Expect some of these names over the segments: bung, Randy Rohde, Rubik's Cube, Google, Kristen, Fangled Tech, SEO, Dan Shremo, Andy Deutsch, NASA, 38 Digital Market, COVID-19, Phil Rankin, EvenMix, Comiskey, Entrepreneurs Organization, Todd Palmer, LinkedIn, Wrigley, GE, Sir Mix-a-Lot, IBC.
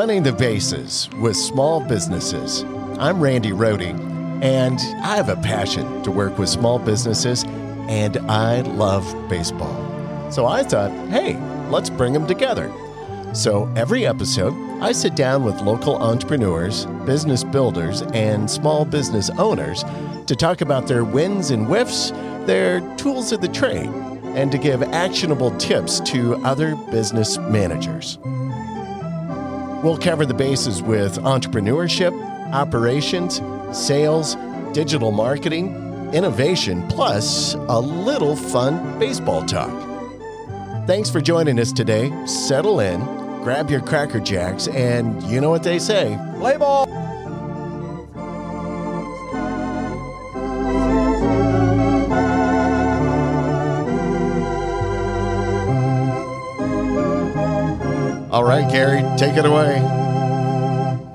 Running the bases with small businesses. I'm Randy Rohde, and I have a passion to work with small businesses, and I love baseball. So I thought, hey, let's bring them together. So every episode, I sit down with local entrepreneurs, business builders, and small business owners to talk about their wins and whiffs, their tools of the trade, and to give actionable tips to other business managers. We'll cover the bases with entrepreneurship, operations, sales, digital marketing, innovation, plus a little fun baseball talk. Thanks for joining us today. Settle in, grab your Cracker Jacks, and you know what they say, play ball! All right, Gary, take it away.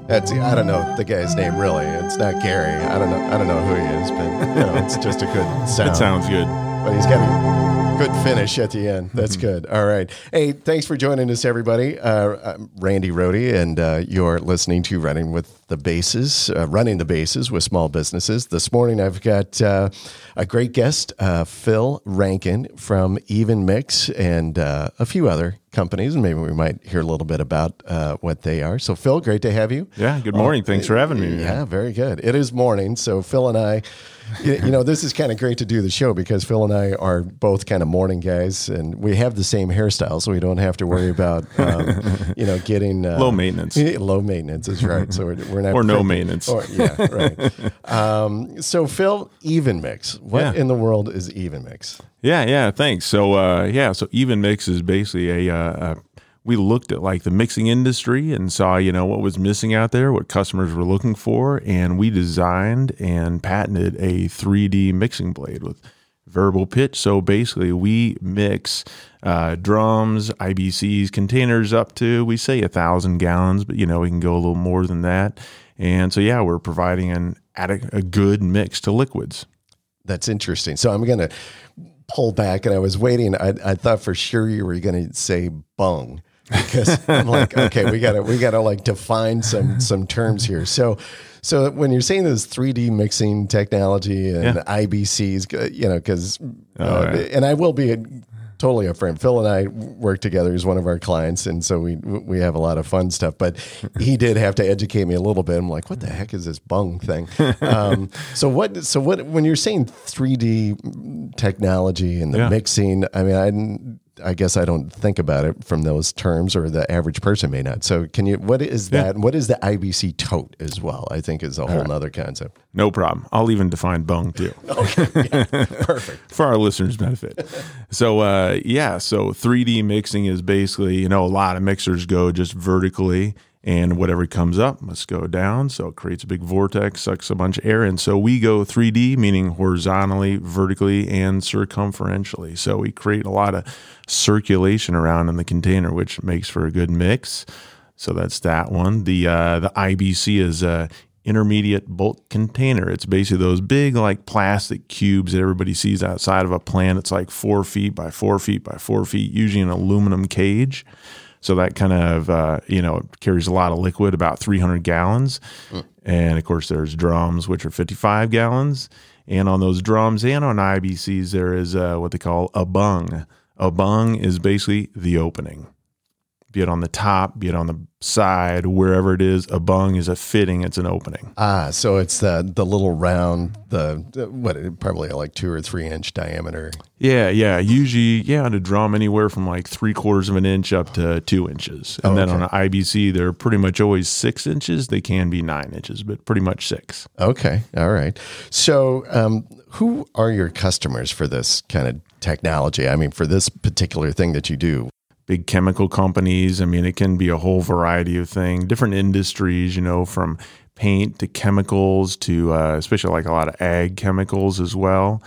That's, I don't know the guy's name, really. It's not Gary. I don't know who he is, but you know, it's just a good sound. It sounds good. But he's got a good finish at the end. That's good. All right. Hey, thanks for joining us, everybody. I'm Randy Rohde, and you're listening to Running the Bases with Small Businesses. This morning, I've got a great guest, Phil Rankin from EvenMix and a few other companies, and maybe we might hear a little bit about what they are. So, Phil, great to have you. Yeah, good morning. Thanks for having me. Yeah, very good. It is morning, so Phil and I, you know, this is kind of great to do the show because Phil and I are both kind of morning guys, and we have the same hairstyle, so we don't have to worry about, you know, getting... low maintenance. Low maintenance is right, so we're not... Or no maintenance. Yeah, right. So, Phil, EvenMix. What in the world is EvenMix? Yeah, thanks. So, so EvenMix is basically we looked at like the mixing industry and saw, you know, what was missing out there, what customers were looking for, and we designed and patented a 3D mixing blade with variable pitch. So basically we mix drums, IBCs, containers up to, we say 1,000 gallons, but you know, we can go a little more than that. And so, yeah, we're providing a good mix to liquids. That's interesting. So I'm going to pull back, and I was waiting. I thought for sure you were going to say bung, because I'm like, okay, we gotta like define some terms here. So when you're saying this 3D mixing technology and IBCs, you know, because and I will be totally upfront. Phil and I work together. He's one of our clients, and so we have a lot of fun stuff. But he did have to educate me a little bit. I'm like, what the heck is this bung thing? So what? When you're saying 3D technology and the mixing, I mean, I guess I don't think about it from those terms, or the average person may not. So can you? What is that? What is the IBC tote as well? I think is a whole other concept. No problem. I'll even define bung too. Okay, perfect for our listeners' benefit. So. So 3D mixing is basically, you know, a lot of mixers go just vertically, and whatever comes up must go down. So it creates a big vortex, sucks a bunch of air in. So we go 3D, meaning horizontally, vertically, and circumferentially. So we create a lot of circulation around in the container, which makes for a good mix. So that's that one. The IBC is intermediate bulk container. It's basically those big like plastic cubes that everybody sees outside of a plant. It's like 4 feet by 4 feet by 4 feet, usually an aluminum cage. So that kind of, carries a lot of liquid, about 300 gallons. And of course there's drums, which are 55 gallons. And on those drums and on IBCs, there is what they call a bung. A bung is basically the opening. Be it on the top, be it on the side, wherever it is, a bung is a fitting. It's an opening. So it's the little round, probably like 2 or 3 inch diameter. Yeah. Usually, on a drum, anywhere from like 3/4 of an inch up to 2 inches. And then on an IBC, they're pretty much always 6 inches. They can be 9 inches, but pretty much 6. Okay. All right. So who are your customers for this kind of technology? I mean, for this particular thing that you do? Big chemical companies. I mean, it can be a whole variety of things, different industries, you know, from paint to chemicals to especially like a lot of ag chemicals as well.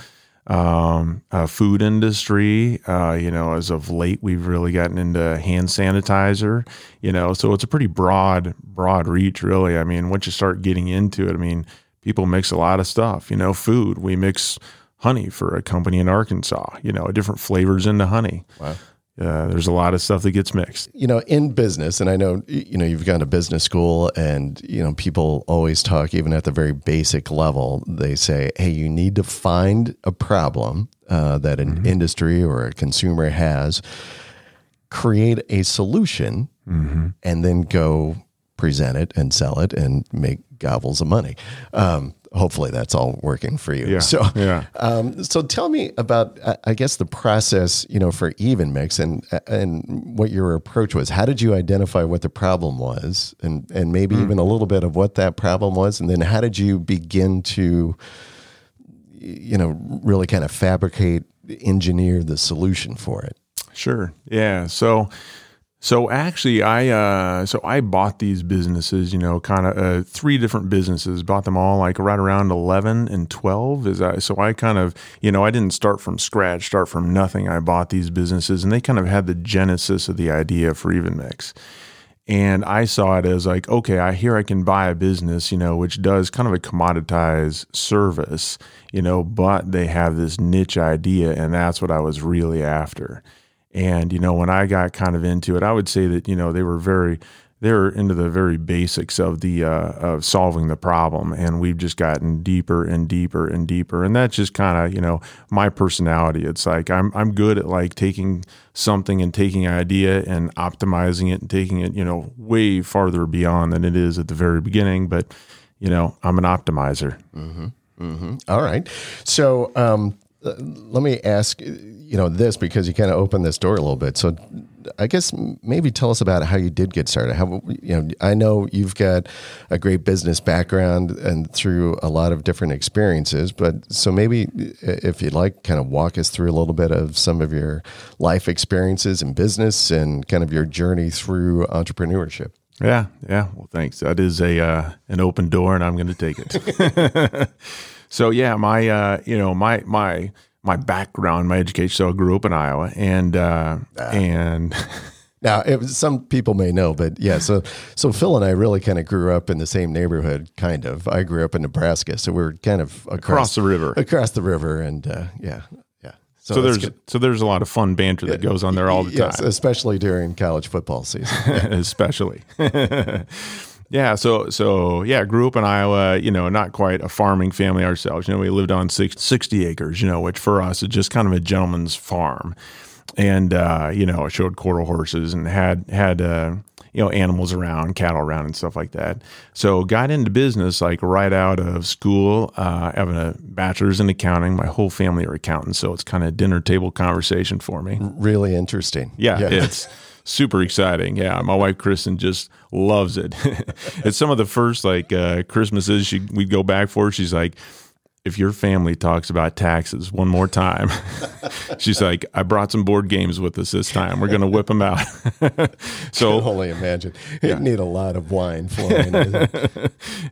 Food industry, you know, as of late, we've really gotten into hand sanitizer, you know, so it's a pretty broad reach, really. I mean, once you start getting into it, I mean, people mix a lot of stuff, you know, food. We mix honey for a company in Arkansas, you know, different flavors into honey. Wow. There's a lot of stuff that gets mixed. You know, in business, and I know, you know, you've gone to business school and, you know, people always talk, even at the very basic level, they say, hey, you need to find a problem that an industry or a consumer has, create a solution, and then go present it and sell it and make gobbles of money. Hopefully that's all working for you. So tell me about, I guess, the process, you know, for EvenMix and what your approach was. How did you identify what the problem was, and maybe even a little bit of what that problem was? And then how did you begin to, you know, really kind of fabricate, engineer the solution for it? Sure. Yeah. So actually, I bought these businesses, you know, kind of three different businesses, bought them all like right around 11 and 12. So I kind of, you know, I didn't start from scratch, start from nothing. I bought these businesses and they kind of had the genesis of the idea for EvenMix. And I saw it as like, okay, I can buy a business, you know, which does kind of a commoditized service, you know, but they have this niche idea, and that's what I was really after. And, you know, when I got kind of into it, I would say that, you know, they were into the very basics of the, of solving the problem. And we've just gotten deeper and deeper and deeper. And that's just kind of, you know, my personality. It's like, I'm good at like taking something and taking an idea and optimizing it and taking it, you know, way farther beyond than it is at the very beginning. But, you know, I'm an optimizer. All right. So, let me ask, you know, this, because you kind of opened this door a little bit. So I guess maybe tell us about how you did get started. How, you know, I know you've got a great business background and through a lot of different experiences, but so maybe if you'd like, kind of walk us through a little bit of some of your life experiences in business and kind of your journey through entrepreneurship. Yeah. Well, thanks. That is an open door, and I'm going to take it. So yeah, my you know, my background, my education. So I grew up in Iowa, and now some people may know, but yeah. So Phil and I really kind of grew up in the same neighborhood. Kind of, I grew up in Nebraska, so we were kind of across the river, and yeah. So there's good. So there's a lot of fun banter that goes on there all the time, especially during college football season. Yeah. Especially. Yeah. So yeah, grew up in Iowa, you know, not quite a farming family ourselves. You know, we lived on 60 acres, you know, which for us is just kind of a gentleman's farm. And, you know, I showed quarter horses and had you know, animals around, cattle around and stuff like that. So got into business like right out of school, having a bachelor's in accounting. My whole family are accountants. So it's kind of a dinner table conversation for me. Really interesting. Yeah. It's super exciting. Yeah. My wife, Kristen, just loves it. It's some of the first like Christmases we'd go back for. She's like, if your family talks about taxes one more time, she's like, I brought some board games with us this time. We're going to whip them out. So I can only imagine. You'd need a lot of wine flowing.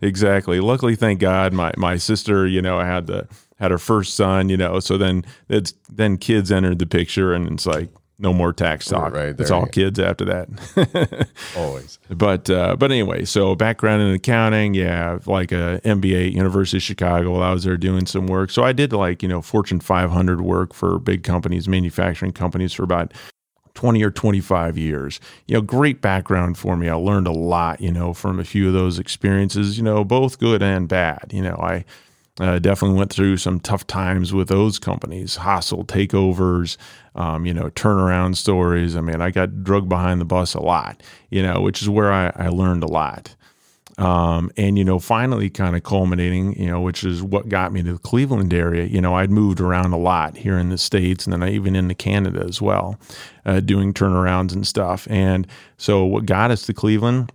Exactly. Luckily, thank God, my sister, you know, had her first son, you know, so then kids entered the picture, and it's like, no more tax talk. Right, it's all kids after that. Always. But anyway, so background in accounting, like a MBA, University of Chicago, while I was there doing some work. So I did like, you know, Fortune 500 work for big companies, manufacturing companies for about 20 or 25 years. You know, great background for me. I learned a lot, you know, from a few of those experiences, you know, both good and bad. You know, I definitely went through some tough times with those companies, hostile takeovers, you know, turnaround stories. I mean, I got drugged behind the bus a lot, you know, which is where I learned a lot. And, you know, finally kind of culminating, you know, which is what got me to the Cleveland area. You know, I'd moved around a lot here in the States, and then I even into Canada as well, doing turnarounds and stuff. And so what got us to Cleveland,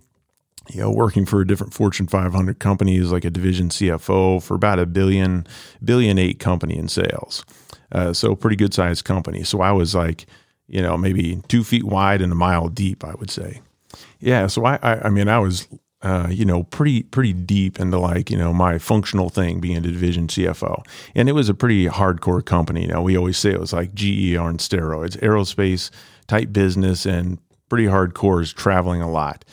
you know, working for a different Fortune 500 company is like a division CFO for about $1.8 billion company in sales. So pretty good sized company. So I was like, you know, maybe 2 feet wide and a mile deep, I would say. Yeah. So I mean, I was, you know, pretty deep into like, you know, my functional thing being a division CFO. And it was a pretty hardcore company. You know, we always say it was like GE on steroids, aerospace type business, and pretty hardcore is traveling a lot.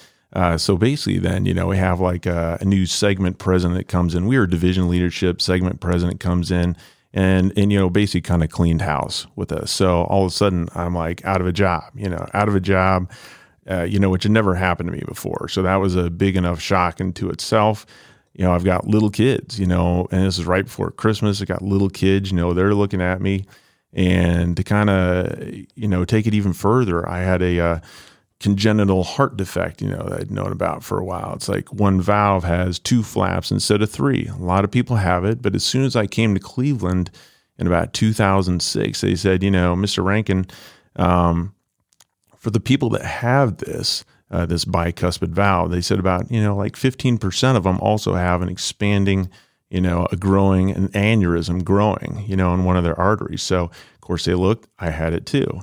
So basically then, you know, we have like a new segment president that comes in. We are division leadership. Segment president comes in and you know, basically kind of cleaned house with us. So all of a sudden I'm like out of a job, you know, which had never happened to me before. So that was a big enough shock into itself. You know, I've got little kids, you know, and this is right before Christmas. I got little kids, you know, they're looking at me. And to kind of, you know, take it even further, I had a congenital heart defect, you know, that I'd known about for a while. It's like one valve has two flaps instead of three. A lot of people have it. But as soon as I came to Cleveland in about 2006, they said, you know, Mr. Rankin, for the people that have this, this bicuspid valve, they said about, you know, like 15% of them also have an expanding, you know, an aneurysm growing, you know, in one of their arteries. So of course they looked, I had it too.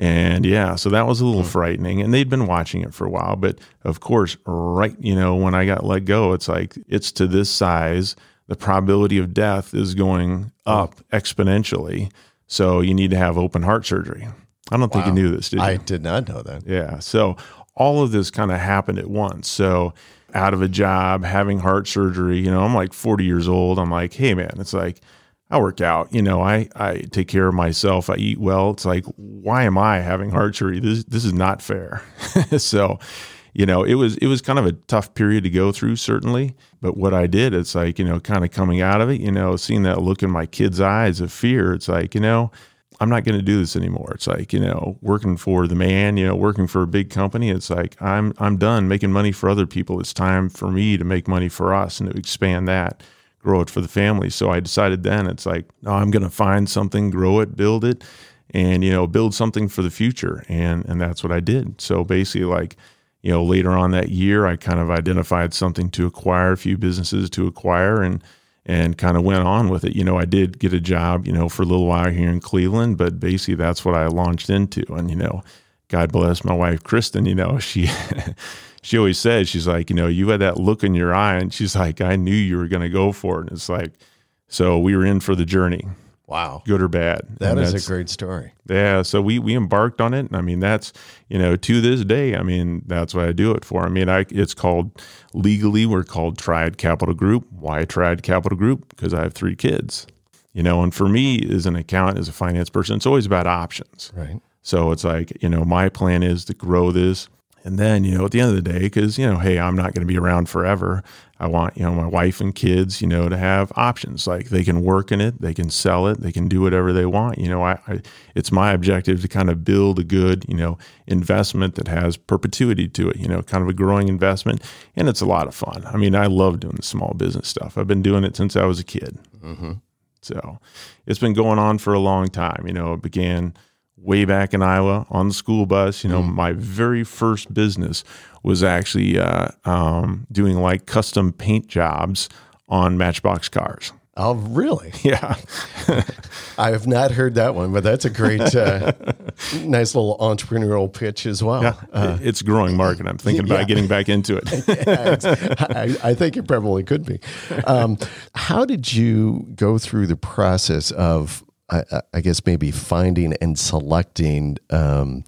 And yeah, so that was a little frightening, and they'd been watching it for a while, but of course, right, you know, when I got let go, it's like, it's to this size, the probability of death is going up exponentially. So you need to have open heart surgery. I don't think you knew this, did you? I did not know that. Yeah. So all of this kind of happened at once. So out of a job, having heart surgery, you know, I'm like 40 years old. I'm like, hey man, it's like, I work out, you know, I take care of myself. I eat well. It's like, why am I having heart surgery? This is not fair. So, you know, it was kind of a tough period to go through, certainly. But what I did, it's like, you know, kind of coming out of it, you know, seeing that look in my kids' eyes of fear, it's like, you know, I'm not going to do this anymore. It's like, you know, working for the man, you know, working for a big company. It's like, I'm done making money for other people. It's time for me to make money for us and to expand that, grow it for the family. So I decided then it's like, no, I'm going to find something, grow it, build it, and, you know, build something for the future. And that's what I did. So basically, like, you know, later on that year, I kind of identified something to acquire, a few businesses to acquire, and kind of went on with it. You know, I did get a job, you know, for a little while here in Cleveland, but basically that's what I launched into. And, you know, God bless my wife, Kristen, you know, she always says, she's like, you know, you had that look in your eye, and she's like, I knew you were going to go for it. And it's like, so we were in for the journey. Wow. Good or bad. That's a great story. Yeah. So we embarked on it. And I mean, that's, you know, to this day, I mean, that's what I do it for. I mean, it's called, legally, we're called Triad Capital Group. Why Triad Capital Group? Because I have three kids, you know, and for me as an accountant, as a finance person, it's always about options. Right. So it's like, you know, my plan is to grow this. And then, you know, at the end of the day, because, you know, hey, I'm not going to be around forever. I want, you know, my wife and kids, you know, to have options. Like they can work in it, they can sell it, they can do whatever they want. You know, it's my objective to kind of build a good, you know, investment that has perpetuity to it, you know, kind of a growing investment. And it's a lot of fun. I mean, I love doing the small business stuff. I've been doing it since I was a kid. Mm-hmm. So it's been going on for a long time. You know, it began way back in Iowa on the school bus. You know, my very first business was actually doing like custom paint jobs on Matchbox cars. Oh, really? Yeah. I have not heard that one, but that's a great, nice little entrepreneurial pitch as well. Yeah, it's a growing market. I'm thinking about getting back into it. I think it probably could be. How did you go through the process of, I guess, maybe finding and selecting the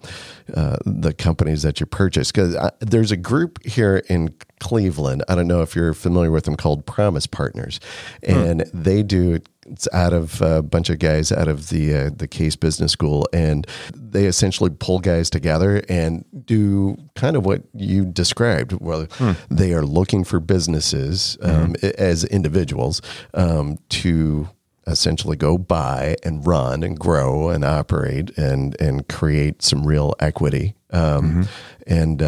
companies that you purchase? Because there's a group here in Cleveland, I don't know if you're familiar with them, called Promise Partners. And they do, it's out of a bunch of guys out of the Case Business School. And they essentially pull guys together and do kind of what you described, where they are looking for businesses as individuals to essentially go buy and run and grow and operate and create some real equity. And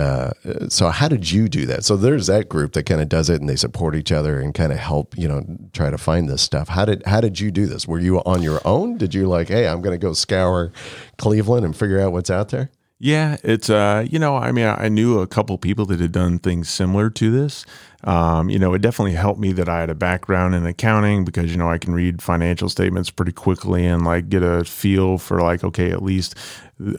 so how did you do that? So there's that group that kind of does it, and they support each other and kind of help, you know, try to find this stuff. How did you do this? Were you on your own? Did you like, hey, I'm going to go scour Cleveland and figure out what's out there? Yeah, it's, you know, I mean, I knew a couple people that had done things similar to this. You know, it definitely helped me that I had a background in accounting, because, you know, I can read financial statements pretty quickly and like get a feel for like, okay, at least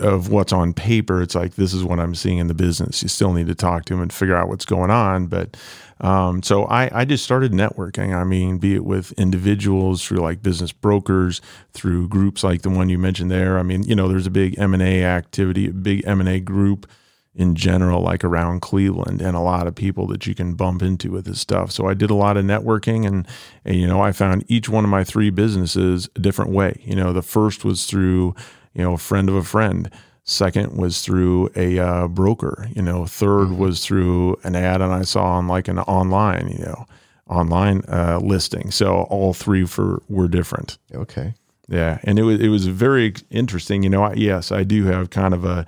of what's on paper, it's like, this is what I'm seeing in the business. You still need to talk to them and figure out what's going on. But, so I just started networking. I mean, be it with individuals, through like business brokers, through groups like the one you mentioned there. I mean, you know, there's a big M&A activity, a big M&A group in general, like around Cleveland, and a lot of people that you can bump into with this stuff. So I did a lot of networking, and you know, I found each one of my three businesses a different way. You know, the first was through, you know, a friend of a friend. Second was through a broker. You know, third was through an ad, and I saw on like an online, you know, online listing. So all three were different. Okay. Yeah, and it was very interesting. You know, I do have kind of a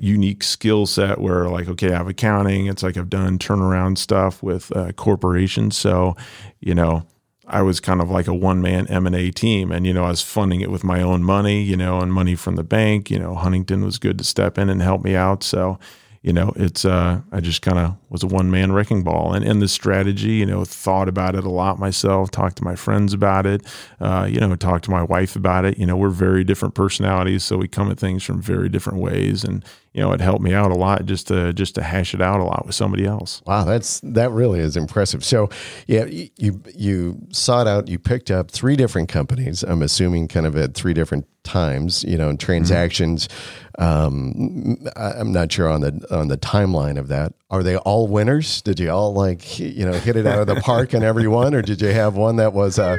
unique skill set where, like, okay, I have accounting. It's like I've done turnaround stuff with corporations. So, you know, I was kind of like a one-man M&A team, and, you know, I was funding it with my own money, you know, and money from the bank. You know, Huntington was good to step in and help me out. So, you know, it's I just kind of was a one-man wrecking ball. And the strategy, you know, thought about it a lot myself, talked to my friends about it, you know, talked to my wife about it. You know, we're very different personalities, so we come at things from very different ways. And, you know, it helped me out a lot just to hash it out a lot with somebody else. Wow, that really is impressive. So, yeah, you sought out, you picked up three different companies, I'm assuming kind of at three different times, you know, transactions. I'm not sure on the timeline of that. Are they all winners? Did you all, like, you know, hit it out of the park in every one, or did you have one that was right?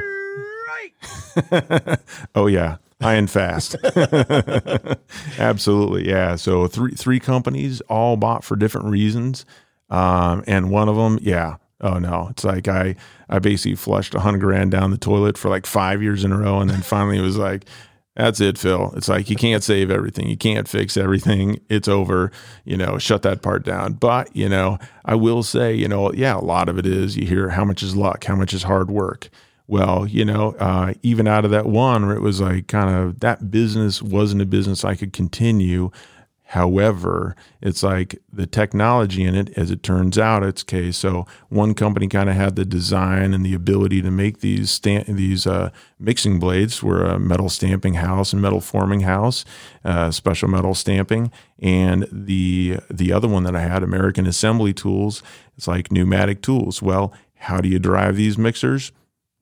Oh yeah. High and fast. Absolutely. Yeah. So three companies, all bought for different reasons. And one of them, yeah. Oh no. It's like, I basically flushed $100,000 down the toilet for like 5 years in a row. And then finally it was like, that's it, Phil. It's like, you can't save everything. You can't fix everything. It's over. You know, shut that part down. But, you know, I will say, you know, yeah, a lot of it is, you hear how much is luck, how much is hard work. Well, you know, even out of that one where it was like kind of that business wasn't a business I could continue. However, it's like the technology in it, as it turns out, it's okay. So one company kind of had the design and the ability to make these mixing blades. We're a metal stamping house and metal forming house, special metal stamping. And the other one that I had, American Assembly Tools, it's like pneumatic tools. Well, how do you drive these mixers?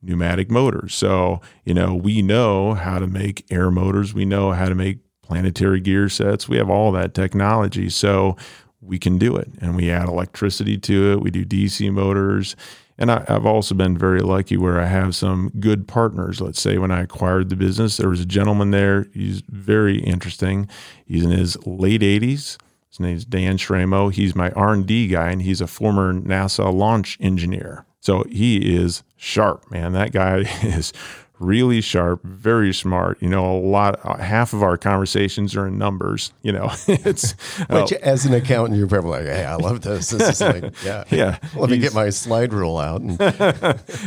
Pneumatic motors. So, you know, we know how to make air motors. We know how to make planetary gear sets. We have all that technology. So we can do it. And we add electricity to it. We do DC motors. And I've also been very lucky where I have some good partners. Let's say when I acquired the business, there was a gentleman there. He's very interesting. He's in his late 80s. His name's Dan Shremo. He's my R&D guy, and he's a former NASA launch engineer. So he is sharp, man. That guy is really sharp, very smart. You know, half of our conversations are in numbers, you know. Which as an accountant, you're probably like, hey, I love this. This is like, yeah. Let me get my slide rule out.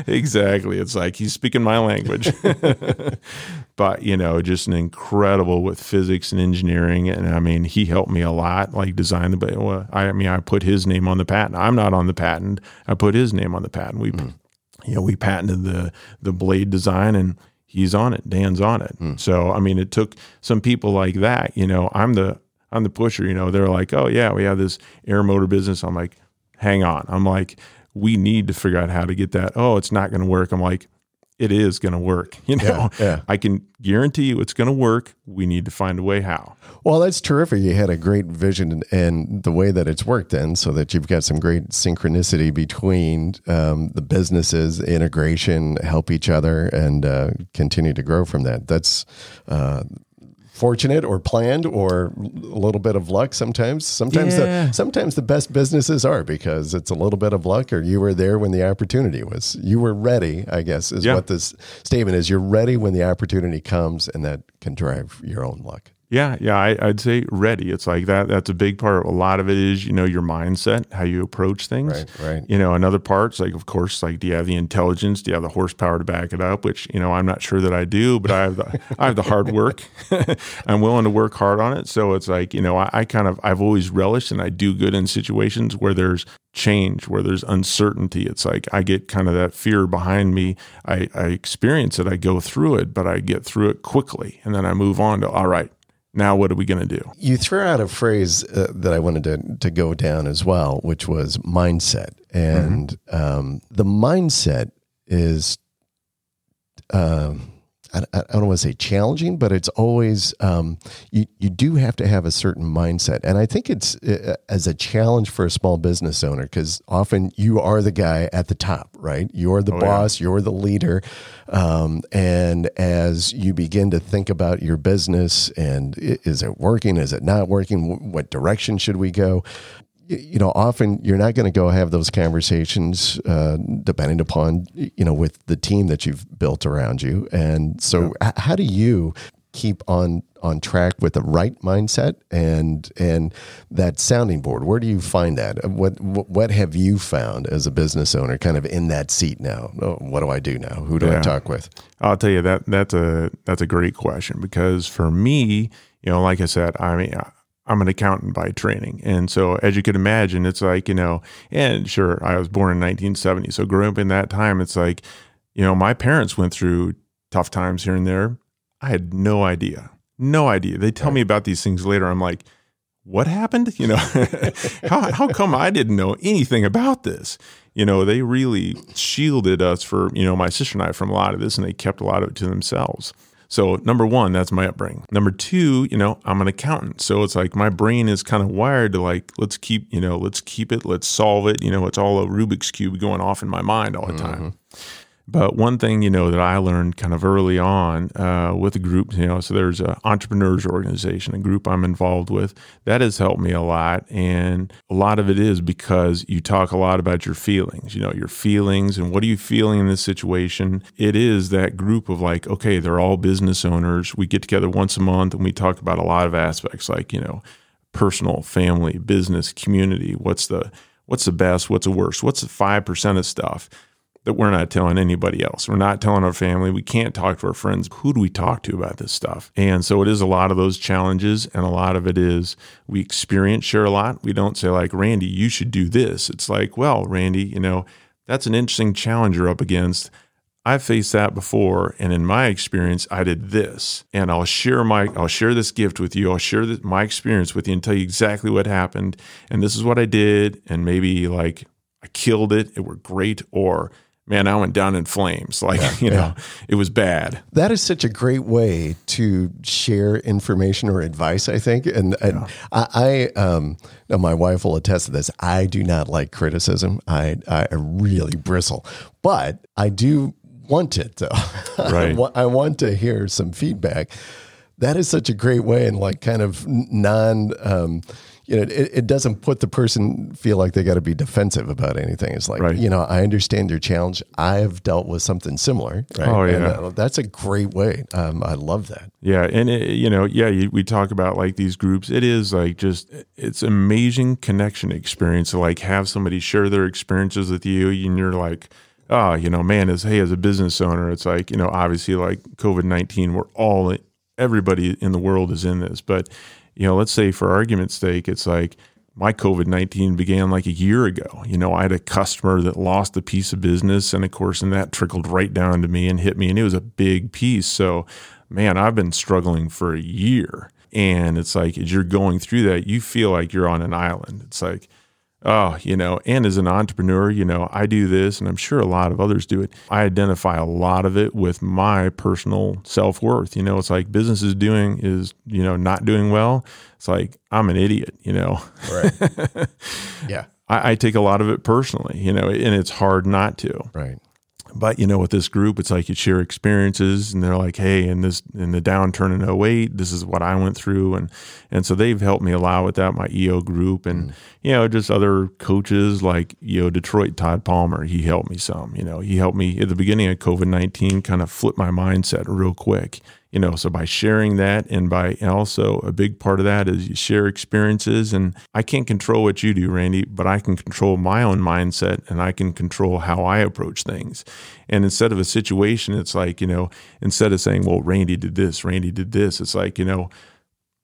Exactly. It's like, he's speaking my language. But, you know, just an incredible with physics and engineering. And I mean, he helped me a lot, like design the, well, I mean, I put his name on the patent. I'm not on the patent. I put his name on the patent. You know, we patented the blade design, and he's on it. Dan's on it. So, I mean, it took some people like that. You know, I'm the pusher. You know, they're like, oh yeah, we have this air motor business. I'm like, hang on. I'm like, we need to figure out how to get that. Oh, it's not going to work. I'm like, it is going to work. You know, yeah. I can guarantee you it's going to work. We need to find a way how. Well, that's terrific. You had a great vision and the way that it's worked then, so that you've got some great synchronicity between the businesses, integration, help each other, and continue to grow from that. That's fortunate or planned or a little bit of luck sometimes. Sometimes the best businesses are, because it's a little bit of luck, or you were there when the opportunity was. You were ready, I guess, is what this statement is. You're ready when the opportunity comes, and that can drive your own luck. Yeah. Yeah. I'd say ready. It's like that. That's a big part. A lot of it is, you know, your mindset, how you approach things. Right. You know, another part's like, of course, like, do you have the intelligence? Do you have the horsepower to back it up? Which, you know, I'm not sure that I do, but I have the hard work. I'm willing to work hard on it. So it's like, you know, I've always relished, and I do good in situations where there's change, where there's uncertainty. It's like I get kind of that fear behind me. I experience it. I go through it, but I get through it quickly. And then I move on to, all right, now what are we going to do? You threw out a phrase that I wanted to go down as well, which was mindset. And the mindset is I don't want to say challenging, but it's always, you do have to have a certain mindset. And I think it's as a challenge for a small business owner, because often you are the guy at the top, right? You're the boss, you're the leader. And as you begin to think about your business and is it working? Is it not working? What direction should we go? You know, often you're not going to go have those conversations, depending upon, you know, with the team that you've built around you. And so how do you keep on track with the right mindset and that sounding board? Where do you find that? What have you found as a business owner kind of in that seat now? Oh, what do I do now? Who do I talk with? I'll tell you that's a great question, because for me, you know, like I said, I mean, I'm an accountant by training. And so as you could imagine, it's like, you know, and sure, I was born in 1970. So growing up in that time, it's like, you know, my parents went through tough times here and there. I had no idea. They tell me about these things later. I'm like, what happened? You know, how come I didn't know anything about this? You know, they really shielded us for, you know, my sister and I from a lot of this, and they kept a lot of it to themselves. So number one, that's my upbringing. Number two, you know, I'm an accountant. So it's like my brain is kind of wired to like, let's keep it, let's solve it. You know, it's all a Rubik's Cube going off in my mind all the time. But one thing, you know, that I learned kind of early on with a group, you know, so there's an Entrepreneurs Organization, a group I'm involved with, that has helped me a lot. And a lot of it is because you talk a lot about your feelings, you know, your feelings and what are you feeling in this situation? It is that group of like, okay, they're all business owners. We get together once a month and we talk about a lot of aspects like, you know, personal, family, business, community. What's the best? What's the worst? What's the 5% of stuff that we're not telling anybody else? We're not telling our family. We can't talk to our friends. Who do we talk to about this stuff? And so it is a lot of those challenges, and a lot of it is we share a lot. We don't say like, Randy, you should do this. It's like, well, Randy, you know, that's an interesting challenge you're up against. I've faced that before, and in my experience, I did this. And I'll share this gift with you. I'll share my experience with you and tell you exactly what happened. And this is what I did. And maybe like I killed it. It worked great. Or man, I went down in flames. Like, you know, it was bad. That is such a great way to share information or advice, I think. And I now my wife will attest to this. I do not like criticism. I really bristle, but I do want it though. Right. I want to hear some feedback. That is such a great way, and like kind of you know, it doesn't put the person feel like they got to be defensive about anything. It's like, you know, I understand your challenge. I've dealt with something similar. Right? Oh, yeah. And, that's a great way. I love that. Yeah. And, we talk about like these groups. It is like just, it's amazing connection experience to like have somebody share their experiences with you, and you're like, oh, you know, man, as a business owner, it's like, you know, obviously like COVID-19, everybody in the world is in this, but you know, let's say for argument's sake, it's like my COVID-19 began like a year ago. You know, I had a customer that lost a piece of business, and of course, and that trickled right down to me and hit me, and it was a big piece. So, man, I've been struggling for a year. And it's like, as you're going through that, you feel like you're on an island. It's like, oh, you know, and as an entrepreneur, you know, I do this, and I'm sure a lot of others do it. I identify a lot of it with my personal self-worth. You know, it's like business is, you know, not doing well. It's like, I'm an idiot, you know. Right. Yeah. I take a lot of it personally, you know, and it's hard not to. Right. But, you know, with this group, it's like you share experiences, and they're like, hey, in the downturn in 2008, this is what I went through. And so they've helped me a lot with that, my EO group, and, you know, just other coaches like, you know, Detroit, Todd Palmer, he helped me some. You know, he helped me at the beginning of COVID-19 kind of flip my mindset real quick. You know, so by sharing that, and by also a big part of that is you share experiences, and I can't control what you do, Randy, but I can control my own mindset, and I can control how I approach things. And instead of a situation, it's like, you know, instead of saying, well, Randy did this, it's like, you know,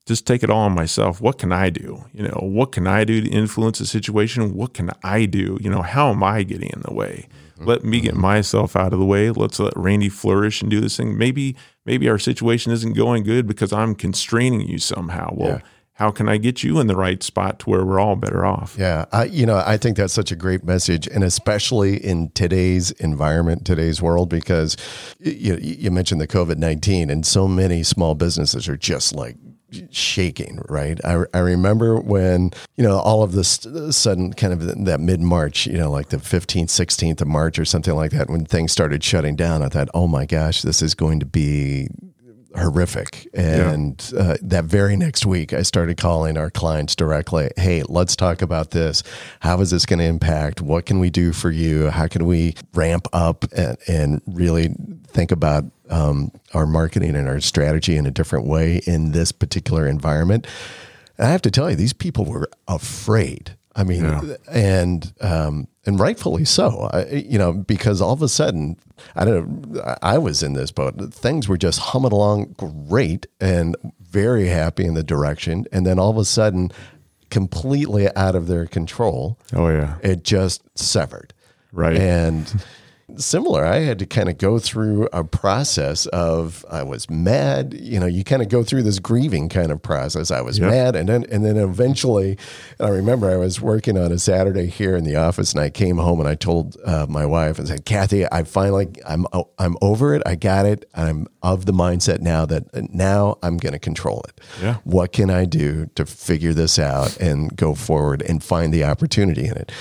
just take it all on myself. What can I do? You know, what can I do to influence the situation? What can I do? You know, how am I getting in the way? Let me get myself out of the way. Let's let Randy flourish and do this thing. Maybe our situation isn't going good because I'm constraining you somehow. Well, how can I get you in the right spot to where we're all better off? Yeah, I think that's such a great message, and especially in today's environment, today's world, because you mentioned the COVID-19, and so many small businesses are just like shaking, right? I remember when, all of this sudden kind of that mid-March, like the 15th, 16th of March or something like that, when things started shutting down, I thought, oh my gosh, this is going to be horrific. And that very next week, I started calling our clients directly. Hey, let's talk about this. How is this going to impact? What can we do for you? How can we ramp up and really think about our marketing and our strategy in a different way in this particular environment? And I have to tell you, these people were afraid. I mean, and rightfully so, because all of a sudden, I was in this boat. Things were just humming along great and very happy in the direction. And then all of a sudden, completely out of their control. Oh, yeah. It just severed. Right. And similar, I had to kind of go through a process of, I was mad, you kind of go through this grieving kind of process. I was mad. And then eventually, I remember I was working on a Saturday here in the office, and I came home and I told my wife and said, Kathy, I'm over it. I got it. I'm of the mindset now that now I'm going to control it. Yeah. What can I do to figure this out and go forward and find the opportunity in it?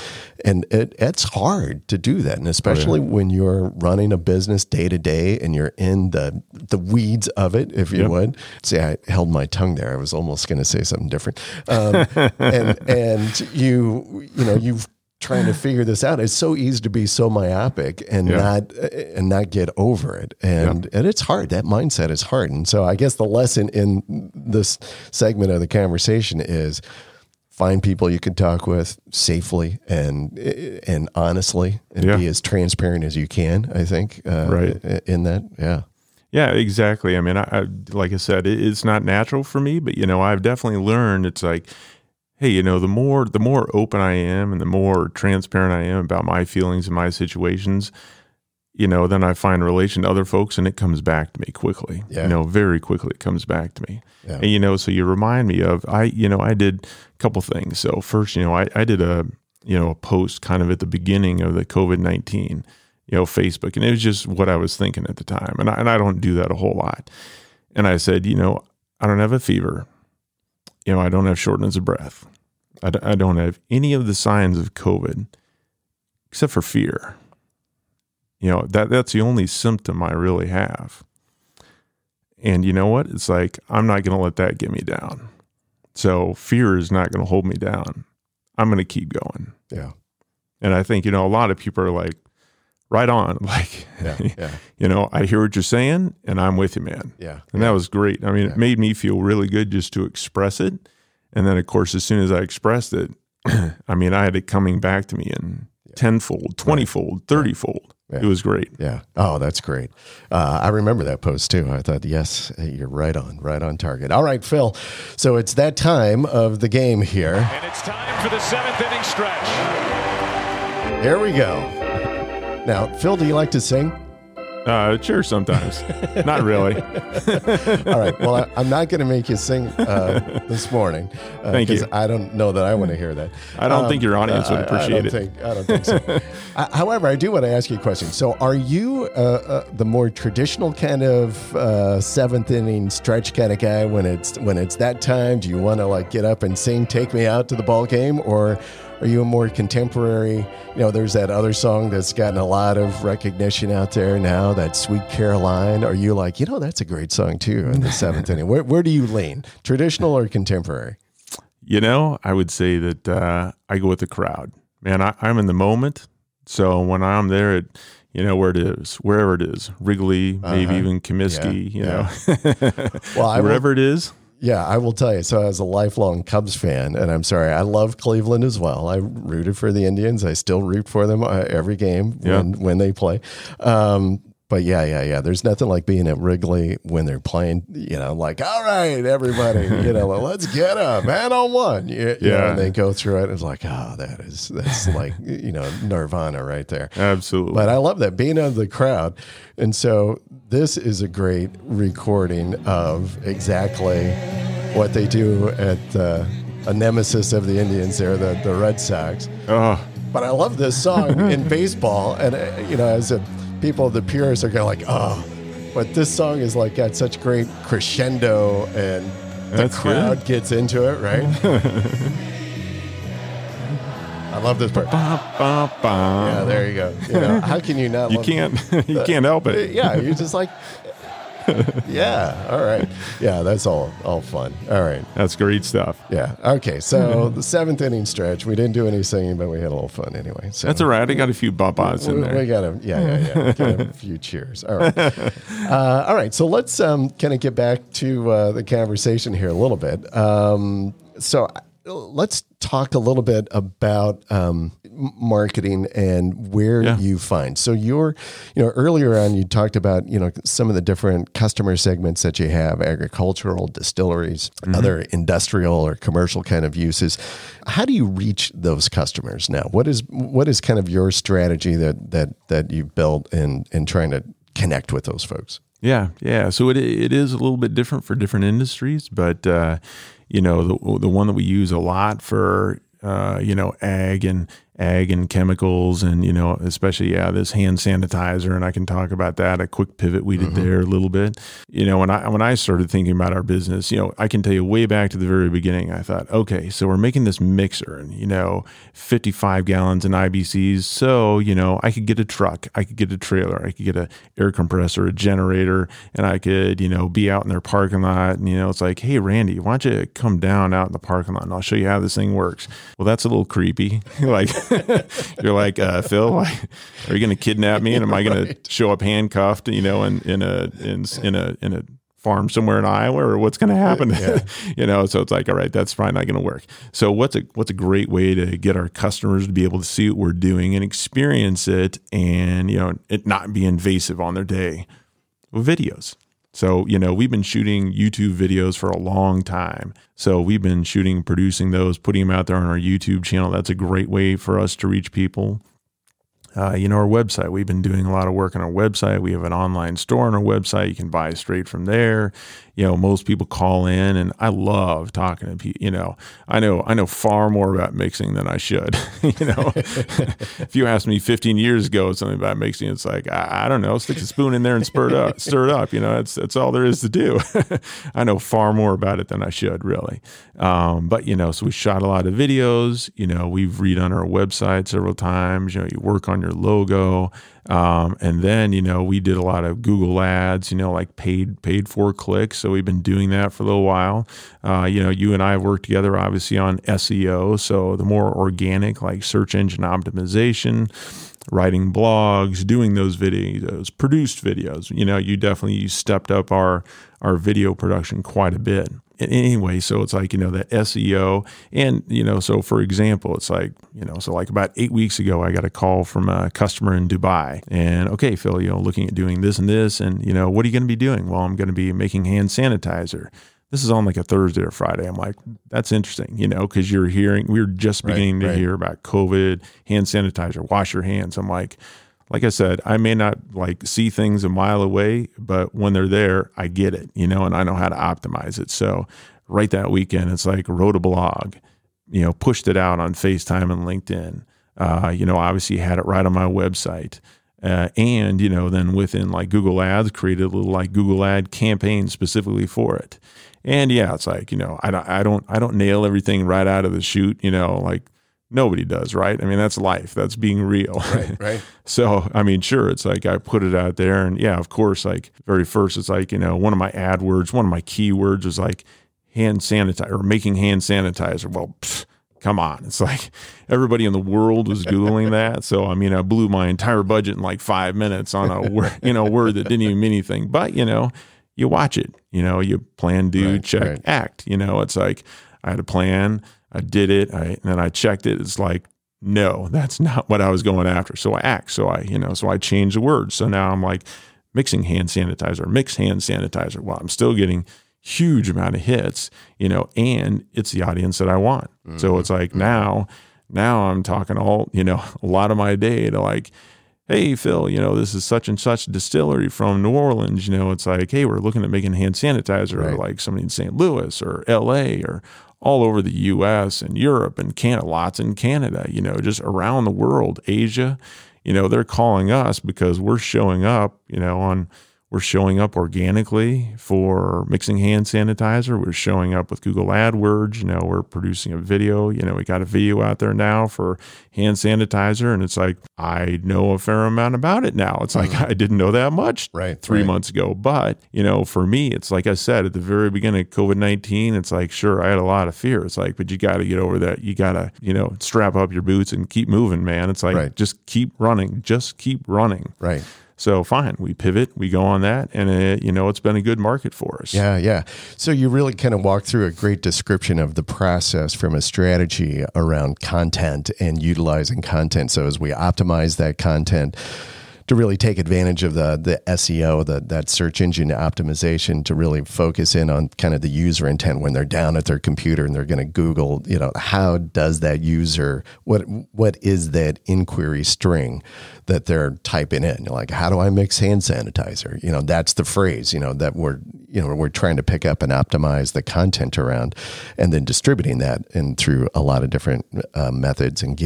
And it's hard to do that. And especially when you're running a business day to day and you're in the weeds of it, if you would. See, I held my tongue there. I was almost going to say something different. And you've trying to figure this out. It's so easy to be so myopic and not get over it. And it's hard. That mindset is hard. And so I guess the lesson in this segment of the conversation is, find people you can talk with safely and honestly, and be as transparent as you can, I think, in that. Yeah. Yeah, exactly. I mean, I like I said, it's not natural for me, but, I've definitely learned it's like, hey, the more open I am and the more transparent I am about my feelings and my situations, then I find relation to other folks and it comes back to me quickly, very quickly it comes back to me. Yeah. And, so you remind me of, I did a couple things. So first, I did a post kind of at the beginning of the COVID-19, Facebook, and it was just what I was thinking at the time. And I don't do that a whole lot. And I said, I don't have a fever. I don't have shortness of breath. I don't have any of the signs of COVID except for fear. That's the only symptom I really have. And you know what? It's like, I'm not going to let that get me down. So fear is not going to hold me down. I'm going to keep going. Yeah. And I think, a lot of people are like, right on. Like, I hear what you're saying and I'm with you, man. Yeah. And that was great. I mean, it made me feel really good just to express it. And then of course, as soon as I expressed it, I mean, I had it coming back to me in tenfold, 20-fold, 30-fold. Yeah. It was great. Yeah. Oh, that's great. I remember that post too. I thought, yes, you're right on target. All right, Phil. So it's that time of the game here. And it's time for the 7th inning stretch. There we go. Now, Phil, do you like to sing? Sure, sometimes. Not really. All right. Well, I'm not going to make you sing this morning. Thank you. I don't know that I want to hear that. I don't think your audience would appreciate it. I don't think so. However, I do want to ask you a question. So are you the more traditional kind of seventh inning stretch kind of guy when it's that time? Do you want to like get up and sing, take me out to the ball game? Or are you a more contemporary, there's that other song that's gotten a lot of recognition out there now, that Sweet Caroline. Are you like, that's a great song too in the seventh inning? Where do you lean? Traditional or contemporary? I would say that I go with the crowd. Man, I'm in the moment. So when I'm there at, wherever it is, Wrigley, maybe even Comiskey, well, wherever it is. Yeah, I will tell you. So I was a lifelong Cubs fan, and I'm sorry, I love Cleveland as well. I rooted for the Indians. I still root for them every game when they play. But yeah. There's nothing like being at Wrigley when they're playing, like, all right, everybody, like, let's get up, man on one. And they go through it. It's like, that's like, nirvana right there. Absolutely. But I love that, being of the crowd. And so this is a great recording of exactly what they do at a nemesis of the Indians there, the Red Sox. Oh. But I love this song in baseball, and you know, as people, the purists are kind of like, oh, but this song is like got such great crescendo, and the crowd gets into it, right? I love this part. Ba, ba, ba. Yeah, there you go. You know, how can you not? You love can't. You can't help it. Yeah, you're just like, yeah, all right. Yeah, that's all fun. All right. That's great stuff. Yeah. Okay, so the seventh inning stretch, we didn't do any singing, but we had a little fun anyway. So. That's all right. I got a few ba-bas in there. We got a, yeah. Got a few cheers. All right. All right, so let's kind of get back to the conversation here a little bit. So let's talk a little bit about marketing and where you find. So you're, you know, earlier on, you talked about, you know, some of the different customer segments that you have, agricultural, distilleries, other industrial or commercial kind of uses. How do you reach those customers now? What is kind of your strategy that you built in trying to connect with those folks? Yeah. So it is a little bit different for different industries, but, you know, the one that we use a lot for, you know, ag and chemicals and, you know, especially, this hand sanitizer, and I can talk about that, a quick pivot we did there a little bit. You know, when I started thinking about our business, you know, I can tell you way back to the very beginning, I thought, okay, so we're making this mixer and, you know, 55 gallons in IBCs. So, you know, I could get a truck, I could get a trailer, I could get an air compressor, a generator, and I could, you know, be out in their parking lot. And, you know, it's like, hey, Randy, why don't you come down out in the parking lot and I'll show you how this thing works. Well, that's a little creepy. Like, you're like, Phil, are you going to kidnap me? And am I going to show up handcuffed, you know, in a farm somewhere in Iowa, or what's going to happen? Yeah. You know, so it's like, all right, that's probably not going to work. So what's a great way to get our customers to be able to see what we're doing and experience it, and, you know, it not be invasive on their day? Well, videos. So, you know, we've been shooting YouTube videos for a long time. So we've been shooting, producing those, putting them out there on our YouTube channel. That's a great way for us to reach people. You know, our website, we've been doing a lot of work on our website. We have an online store on our website. You can buy straight from there. You know, most people call in, and I love talking to people. You know, I know far more about mixing than I should. You know, if you asked me 15 years ago something about mixing, it's like, I don't know, stick a spoon in there and stir it up. You know, that's all there is to do. I know far more about it than I should, really. But, you know, so we shot a lot of videos. You know, we've redone our website several times. You know, you work on your logo. And then, you know, we did a lot of Google ads, you know, like paid for clicks. So we've been doing that for a little while. You know, you and I have worked together obviously on SEO. So the more organic, like search engine optimization, writing blogs, doing those videos, produced videos, you know, you stepped up our video production quite a bit. Anyway, so it's like, you know, that SEO, and, you know, so for example, it's like, you know, so like about 8 weeks ago, I got a call from a customer in Dubai, and okay, Phil, you know, looking at doing this and this, and, you know, what are you going to be doing? Well, I'm going to be making hand sanitizer. This is on like a Thursday or Friday. I'm like, that's interesting, you know, because we're just beginning to hear about COVID, hand sanitizer, wash your hands. I'm like I said, I may not like see things a mile away, but when they're there, I get it, you know, and I know how to optimize it. So right that weekend, it's like wrote a blog, you know, pushed it out on FaceTime and LinkedIn, you know, obviously had it right on my website. And, you know, then within like Google Ads, created a little like Google ad campaign specifically for it. And yeah, it's like, you know, I don't nail everything right out of the chute, you know, like, nobody does, right? I mean, that's life. That's being real. Right. So, I mean, sure, it's like I put it out there, and yeah, of course, like very first, it's like, you know, one of my keywords was like hand sanitizer, or making hand sanitizer. Well, come on. It's like everybody in the world was Googling that. So, I mean, I blew my entire budget in like 5 minutes on a word, you know, word that didn't even mean anything. But, you know, you watch it, you know, you plan, do, check, act, you know, it's like I had a plan. I did it. And then I checked it. It's like, no, that's not what I was going after. So I act. So I changed the word. So now I'm like mixing hand sanitizer, mix hand sanitizer. Well, I'm still getting huge amount of hits, you know, and it's the audience that I want. Mm-hmm. So it's like now I'm talking all, you know, a lot of my day to like, hey, Phil, you know, this is such and such distillery from New Orleans. You know, it's like, hey, we're looking at making hand sanitizer, right, or like somebody in St. Louis or LA or all over the US and Europe and Canada, lots in Canada, you know, just around the world, Asia, you know, they're calling us because we're showing up, you know, we're showing up organically for mixing hand sanitizer. We're showing up with Google AdWords. You know, we're producing a video. You know, we got a video out there now for hand sanitizer. And it's like, I know a fair amount about it now. It's like, I didn't know that much three months ago. But, you know, for me, it's like I said at the very beginning of COVID-19, it's like, sure, I had a lot of fear. It's like, but you got to get over that. You got to, you know, strap up your boots and keep moving, man. It's like, just keep running. Just keep running. Right. So fine, we pivot, we go on that, and it, you know, it's been a good market for us. Yeah, yeah. So you really kind of walk through a great description of the process from a strategy around content and utilizing content. So as we optimize that content to really take advantage of the SEO, that search engine optimization, to really focus in on kind of the user intent when they're down at their computer and they're going to Google, you know, how does that user, what is that inquiry string that they're typing in? Like, how do I mix hand sanitizer? You know, that's the phrase, you know, that we're trying to pick up and optimize the content around, and then distributing that in through a lot of different methods and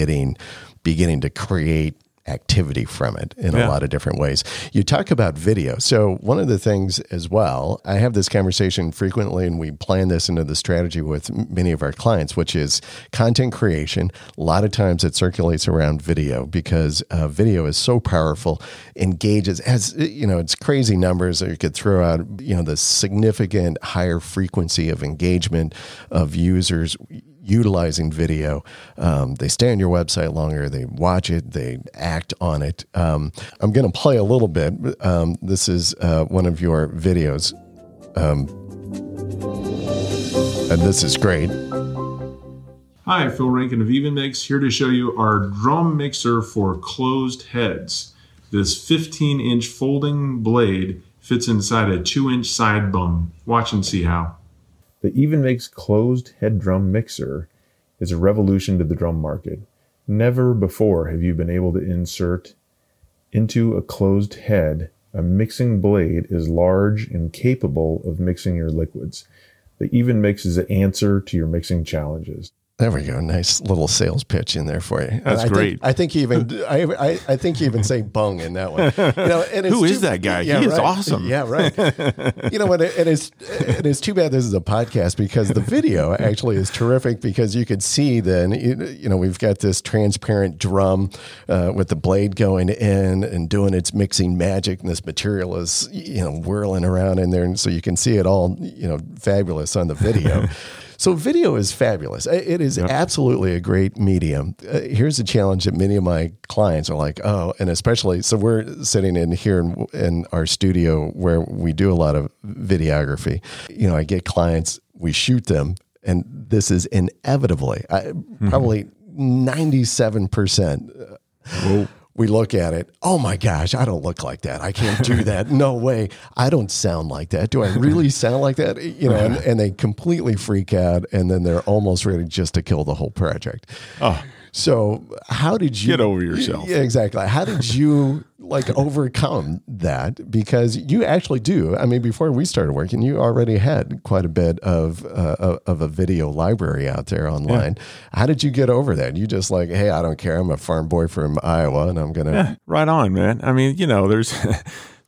beginning to create activity from it in a lot of different ways. You talk about video. So one of the things as well, I have this conversation frequently, and we plan this into the strategy with many of our clients, which is content creation. A lot of times it circulates around video because video is so powerful, engages, as you know, it's crazy numbers that you could throw out, you know, the significant higher frequency of engagement of users utilizing video. They stay on your website longer, they watch it, they act on it. I'm going to play a little bit. This is one of your videos. And this is great. Hi, Phil Rankin of EvenMix, here to show you our drum mixer for closed heads. This 15-inch folding blade fits inside a 2-inch side bung. Watch and see how. The EvenMix closed head drum mixer is a revolution to the drum market. Never before have you been able to insert into a closed head a mixing blade as large and capable of mixing your liquids. The EvenMix is the answer to your mixing challenges. There we go. Nice little sales pitch in there for you. That's great. I think you even say bung in that one. You know, and it's who is that guy? Yeah, he is awesome. Yeah, right. You know what? It is too bad this is a podcast, because the video actually is terrific, because you could see then, you know, we've got this transparent drum with the blade going in and doing its mixing magic, and this material is, you know, whirling around in there. And so you can see it all, you know, fabulous on the video. So video is fabulous. It is absolutely a great medium. Here's a challenge that many of my clients are like, oh, and especially, so we're sitting in here in our studio where we do a lot of videography. You know, I get clients, we shoot them, and this is inevitably, probably 97%. Whoa. We look at it. Oh my gosh, I don't look like that. I can't do that. No way. I don't sound like that. Do I really sound like that? You know, and they completely freak out, and then they're almost ready just to kill the whole project. Oh. So how did you get over yourself? Yeah, exactly. How did you like overcome that? Because you actually do. I mean, before we started working, you already had quite a bit of a video library out there online. Yeah. How did you get over that? You just like, hey, I don't care. I'm a farm boy from Iowa, and I'm gonna right on, man. I mean, you know, there's.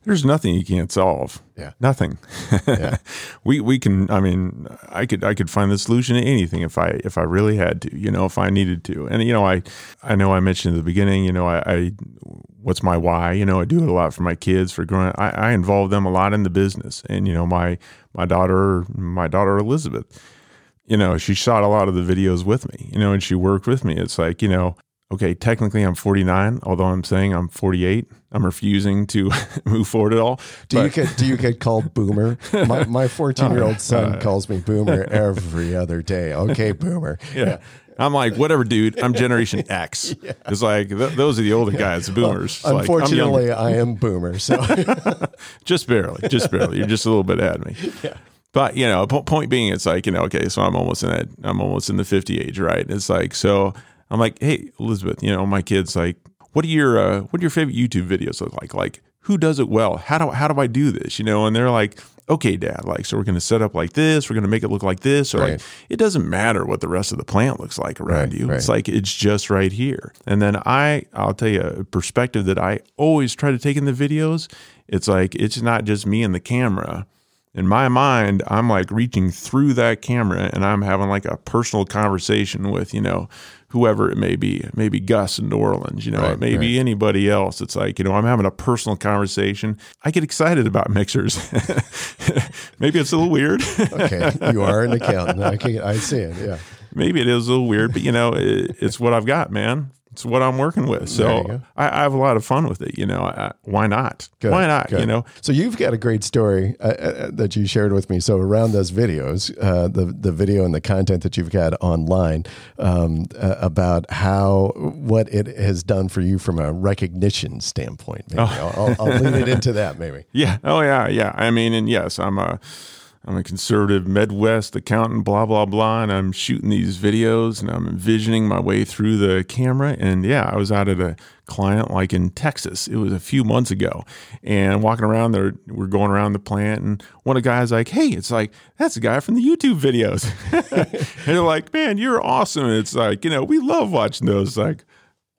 There's nothing you can't solve. Yeah. Nothing. Yeah. We can, I mean, I could find the solution to anything if I really had to, you know, if I needed to. And, you know, I know I mentioned at the beginning, you know, I what's my why? You know, I do it a lot for my kids, for growing up. I involve them a lot in the business. And, you know, my daughter Elizabeth, you know, she shot a lot of the videos with me, you know, and she worked with me. It's like, you know, okay, technically I'm 49, although I'm saying I'm 48. I'm refusing to move forward at all. Do you get called boomer? My 14-year-old son calls me boomer every other day. Okay, boomer. Yeah. I'm like, whatever, dude. I'm Generation X. Yeah. It's like, those are the older guys, the boomers. Well, unfortunately, like, I am boomer. So Just barely. You're just a little bit ahead of me. Yeah. But, you know, point being, it's like, you know, okay, so I'm almost in the 50 age, right? It's like, so I'm like, hey, Elizabeth, you know, my kid's like, what are your favorite YouTube videos look like? Like, who does it well? How do I do this? You know, and they're like, okay, Dad, like, so we're going to set up like this. We're going to make it look like this. Or right. Like, it doesn't matter what the rest of the plant looks like around you. Right. It's like, it's just right here. And then I'll tell you a perspective that I always try to take in the videos. It's like, it's not just me and the camera. In my mind, I'm like reaching through that camera and I'm having like a personal conversation with, you know, whoever it may be. It may be Gus in New Orleans, you know, right, it may be anybody else. It's like, you know, I'm having a personal conversation. I get excited about mixers. Maybe it's a little weird. Okay, you are an accountant. I see it, yeah. Maybe it is a little weird, but, you know, it's what I've got, man. It's what I'm working with. So I have a lot of fun with it. You know, why not? Good, why not? Good. You know, so you've got a great story that you shared with me. So around those videos, the video and the content that you've got online about what it has done for you from a recognition standpoint. Maybe. Oh. I'll lean it into that maybe. Yeah. Oh yeah. Yeah. I mean, and yes, I'm a conservative Midwest accountant, blah, blah, blah. And I'm shooting these videos and I'm envisioning my way through the camera. And yeah, I was out at a client like in Texas. It was a few months ago. And walking around there, we're going around the plant. And one of the guys like, hey, it's like, that's the guy from the YouTube videos. And they're like, man, you're awesome. And it's like, you know, we love watching those. It's like,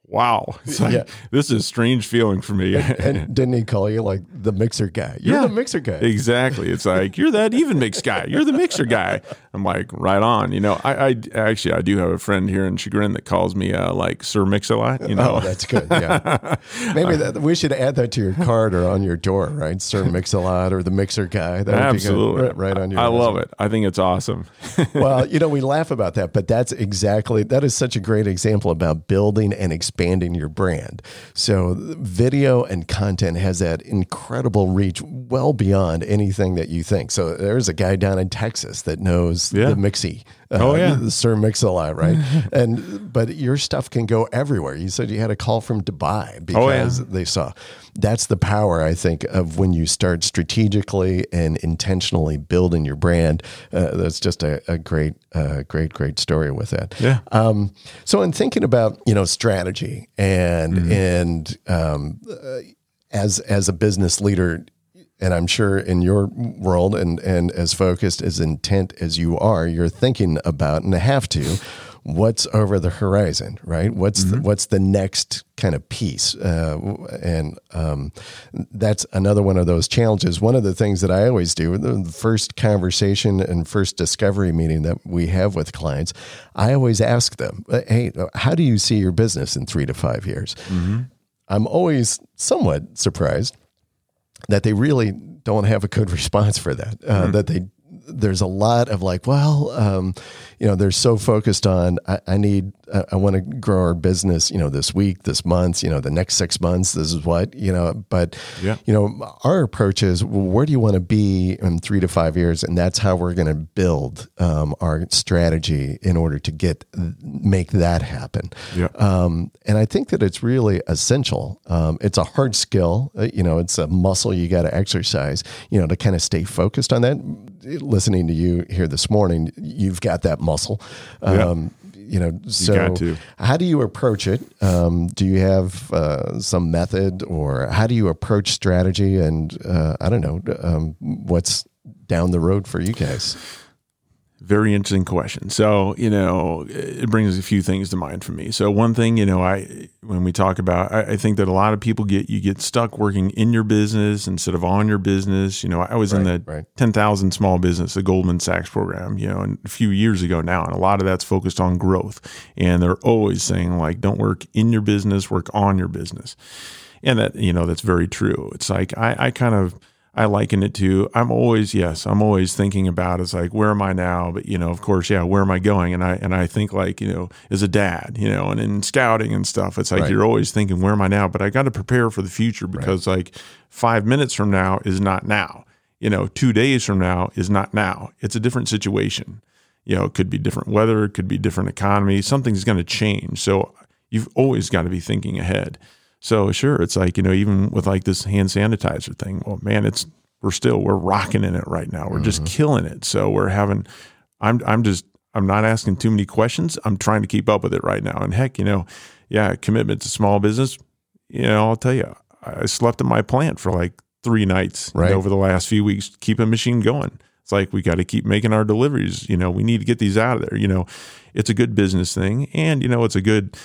wow. It's like, This is a strange feeling for me. And didn't he call you like the mixer guy? You're the mixer guy. Exactly. It's like, you're that EvenMix guy. You're the mixer guy. I'm like, right on. You know, I do have a friend here in Chagrin that calls me like Sir Mix-a-Lot. You know, oh, that's good. Yeah. Maybe we should add that to your card or on your door, right? Sir Mix-a-Lot or the mixer guy. That absolutely. Would be good, right on your resume. Love it. I think it's awesome. Well, you know, we laugh about that, but that is such a great example about building and expanding your brand. So video and content has that incredible reach well beyond anything that you think. So there's a guy down in Texas that knows the Mixie. Sir Mix-a-Lot, right? But your stuff can go everywhere. You said you had a call from Dubai because they saw. That's the power, I think, of when you start strategically and intentionally building your brand. That's just a great story with that. Yeah. So in thinking about, you know, strategy and as a business leader. And I'm sure in your world and as focused, as intent as you are, you're thinking about and have to, what's over the horizon, right? What's the next kind of piece? And that's another one of those challenges. One of the things that I always do, the first conversation and first discovery meeting that we have with clients, I always ask them, hey, how do you see your business in 3 to 5 years? Mm-hmm. I'm always somewhat surprised that they really don't have a good response for that, there's a lot of like, well, you know, they're so focused on, I want to grow our business, you know, this week, this month, you know, the next 6 months, this is what, you know, but, you know, our approach is, well, where do you want to be in 3 to 5 years? And that's how we're going to build our strategy in order to make that happen. Yeah. And I think that it's really essential. It's a hard skill, you know, it's a muscle you got to exercise, you know, to kind of stay focused on that. Listening to you here this morning, you've got that muscle, you know, so you got to. How do you approach it? Do you have some method or how do you approach strategy? And I don't know, what's down the road for you guys? Very interesting question. So, you know, it brings a few things to mind for me. So one thing, you know, when we talk about, I think that a lot of people get stuck working in your business instead of on your business. You know, I was in the 10,000 small business, the Goldman Sachs program, you know, a few years ago now. And a lot of that's focused on growth. And they're always saying like, don't work in your business, work on your business. And that, you know, that's very true. It's like, I liken it to, I'm always thinking about, it's like, where am I now? But, you know, of course, where am I going? And I think like, you know, as a dad, you know, and in scouting and stuff, it's like, you're always thinking, where am I now? But I got to prepare for the future because like 5 minutes from now is not now, you know, 2 days from now is not now. It's a different situation. You know, it could be different weather, it could be different economy, something's going to change. So you've always got to be thinking ahead. So sure, it's like, you know, even with like this hand sanitizer thing, well, man, we're rocking in it right now. We're just killing it. So I'm not asking too many questions. I'm trying to keep up with it right now. And heck, you know, commitment to small business, you know, I'll tell you, I slept in my plant for like 3 nights over the last few weeks, keep a machine going. It's like, we got to keep making our deliveries. You know, we need to get these out of there. You know, it's a good business thing. And, you know, it's a good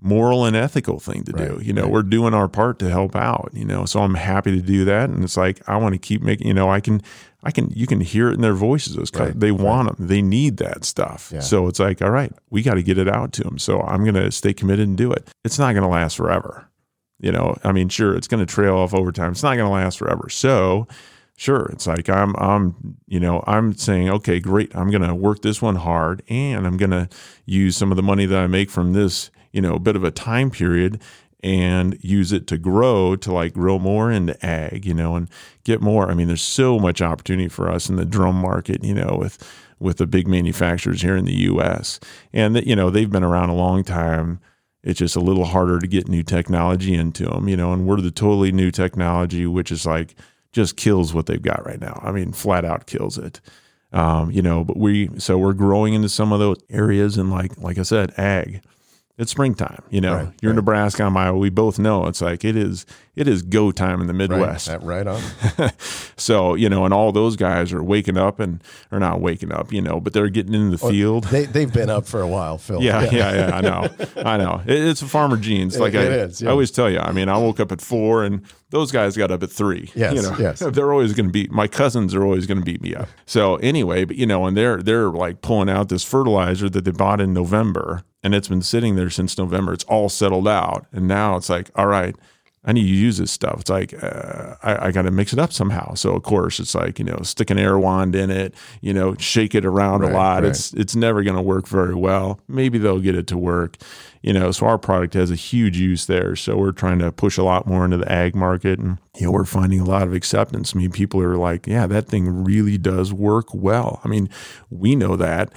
moral and ethical thing to do. You know, we're doing our part to help out, you know, so I'm happy to do that. And it's like, I want to keep making, you know, you can hear it in their voices. Those they want them, they need that stuff. Yeah. So it's like, all right, we got to get it out to them. So I'm going to stay committed and do it. It's not going to last forever. You know, I mean, sure, it's going to trail off over time. It's not going to last forever. So sure, it's like, I'm saying, okay, great. I'm going to work this one hard, and I'm going to use some of the money that I make from this, you know, bit of a time period, and use it to grow more into ag, you know, and get more. I mean, there's so much opportunity for us in the drum market, you know, with the big manufacturers here in the U.S. And that, you know, they've been around a long time. It's just a little harder to get new technology into them, you know, and we're the totally new technology, which is like just kills what they've got right now. I mean, flat out kills it. You know, but we're growing into some of those areas, and like I said, ag. It's springtime, you know, you're in Nebraska, I'm Iowa. We both know it's like, it is go time in the Midwest. Right on. So, you know, and all those guys are waking up and are not waking up, you know, but they're getting in the field. They've been up for a while, Phil. Yeah. I know. It's a farmer genes. I always tell you, I mean, I woke up at 4 and those guys got up at 3. Yes, you know, yes. They're always going to beat my cousins are always going to beat me up. So anyway, but you know, and they're like pulling out this fertilizer that they bought in November, and it's been sitting there since November. It's all settled out, and now it's like, all right, I need to use this stuff. It's like I got to mix it up somehow. So of course, it's like, you know, stick an air wand in it, you know, shake it around a lot. Right. It's never going to work very well. Maybe they'll get it to work, you know. So our product has a huge use there. So we're trying to push a lot more into the ag market, and you know, we're finding a lot of acceptance. I mean, people are like, yeah, that thing really does work well. I mean, we know that.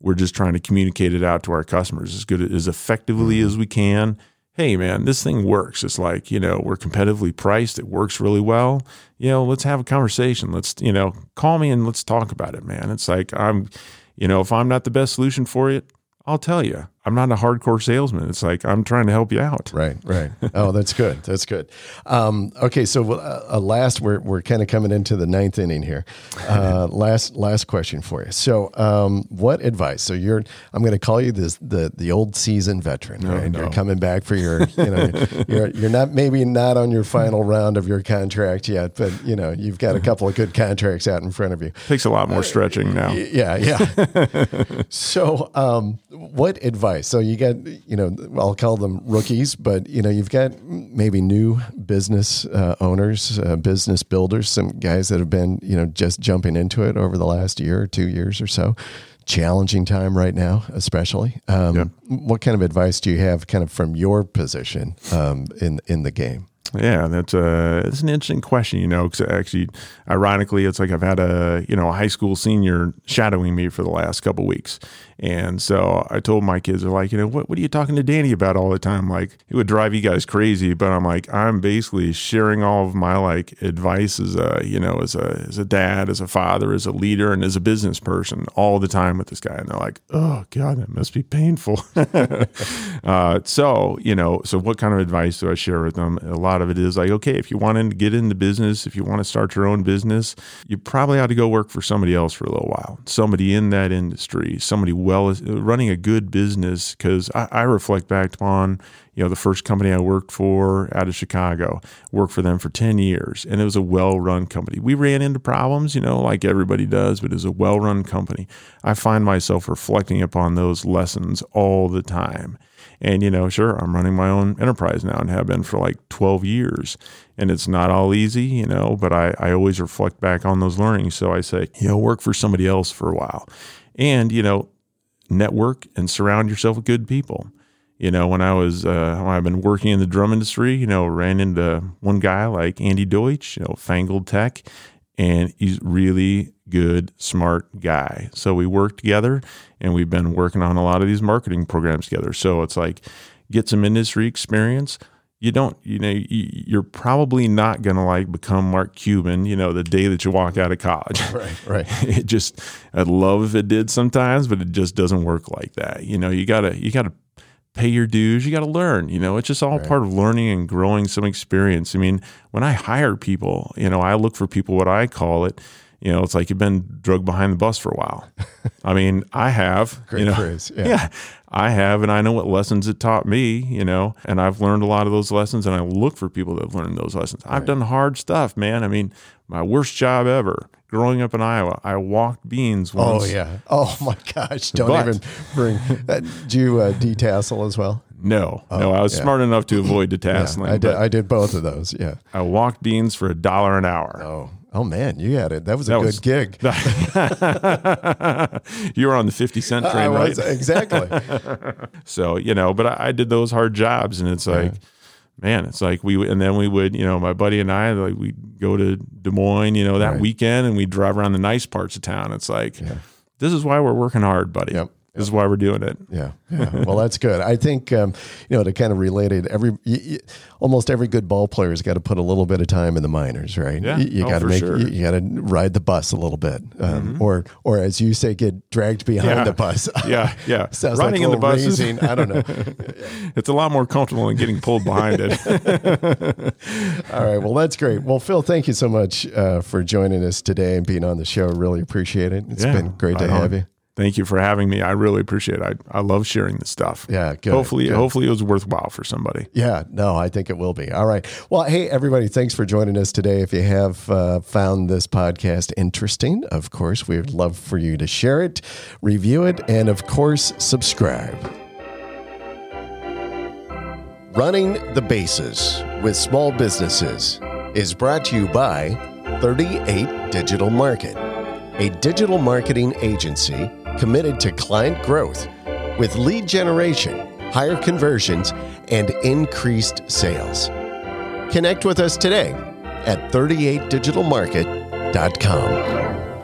We're just trying to communicate it out to our customers as effectively as we can. Hey man, this thing works. It's like, you know, we're competitively priced. It works really well. You know, let's have a conversation. Let's, you know, call me and let's talk about it, man. It's like, I'm, you know, if I'm not the best solution for it, I'll tell you. I'm not a hardcore salesman. It's like, I'm trying to help you out. Right. Oh, that's good. That's good. Okay. So we're kind of coming into the 9th inning here. Last question for you. So what advice? So I'm going to call you the old seasoned veteran, right? No. You're coming back for your, you know, you're not, maybe not on your final round of your contract yet, but you know, you've got a couple of good contracts out in front of you. Takes a lot more stretching now. Yeah. So what advice? So you got, you know, I'll call them rookies, but you know, you've got maybe new business owners, business builders, some guys that have been, you know, just jumping into it over the last year or 2 years or so. Challenging time right now, especially. What kind of advice do you have kind of from your position in the game? Yeah, that's an interesting question, you know, because actually, ironically, it's like I've had a high school senior shadowing me for the last couple of weeks. And so I told my kids, they're like, you know, what are you talking to Danny about all the time? Like, it would drive you guys crazy. But I'm like, I'm basically sharing all of my like advice as a dad, as a father, as a leader, and as a business person all the time with this guy. And they're like, oh God, that must be painful. So what kind of advice do I share with them? A lot of it is like, okay, if you want to get into business, if you want to start your own business, you probably ought to go work for somebody else for a little while, somebody in that industry, somebody running a good business. Because I reflect back on, you know, the first company I worked for out of Chicago, worked for them for 10 years. And it was a well-run company. We ran into problems, you know, like everybody does, but it was a well-run company. I find myself reflecting upon those lessons all the time. And, you know, sure, I'm running my own enterprise now and have been for like 12 years. And it's not all easy, you know, but I always reflect back on those learnings. So I say, you know, work for somebody else for a while. And, you know, network and surround yourself with good people. You know, when I was, I've been working in the drum industry, you know, ran into one guy like Andy Deutsch, you know, Fangled Tech, and he's really good, smart guy. So we worked together, and we've been working on a lot of these marketing programs together. So it's like, get some industry experience. You're probably not going to like become Mark Cuban, you know, the day that you walk out of college. Right. I'd love if it did sometimes, but it just doesn't work like that. You know, you gotta pay your dues. You got to learn, you know, it's just all part of learning and growing some experience. I mean, when I hire people, you know, I look for people, what I call it, you know, it's like you've been drugged behind the bus for a while. I mean, I have, great phrase. Yeah, I have, and I know what lessons it taught me, you know, and I've learned a lot of those lessons, and I look for people that have learned those lessons. I've done hard stuff, man. I mean, my worst job ever. Growing up in Iowa, I walked beans once. Oh, yeah. Oh, my gosh. Don't even bring that. Do you detassel as well? No. Oh, no, I was smart enough to avoid detasseling. Yeah, I did both of those, yeah. I walked beans for $1 an hour. Oh, man, you had it. That was a good gig. You were on the 50-cent train, I was, right? Exactly. So, you know, but I did those hard jobs, and it's like, man, it's like we would, you know, my buddy and I, like, we'd go to Des Moines, you know, that weekend, and we'd drive around the nice parts of town. It's like, this is why we're working hard, buddy. Yep. This is why we're doing it. Yeah. Well, that's good. I think, you know, to kind of relate it, almost every good ball player has got to put a little bit of time in the minors, right? Yeah. You got to ride the bus a little bit, or as you say, get dragged behind the bus. Yeah. Sounds riding like in the bus. Raising, I don't know. It's a lot more comfortable than getting pulled behind it. All right. Well, that's great. Well, Phil, thank you so much for joining us today and being on the show. Really appreciate it. It's been great to have you. Thank you for having me. I really appreciate it. I love sharing this stuff. Yeah, good. Hopefully it was worthwhile for somebody. Yeah, no, I think it will be. All right. Well, hey, everybody, thanks for joining us today. If you have found this podcast interesting, of course, we would love for you to share it, review it, and of course, subscribe. Running the Bases with Small Businesses is brought to you by 38 Digital Market, a digital marketing agency committed to client growth with lead generation, higher conversions, and increased sales. Connect with us today at 38digitalmarket.com.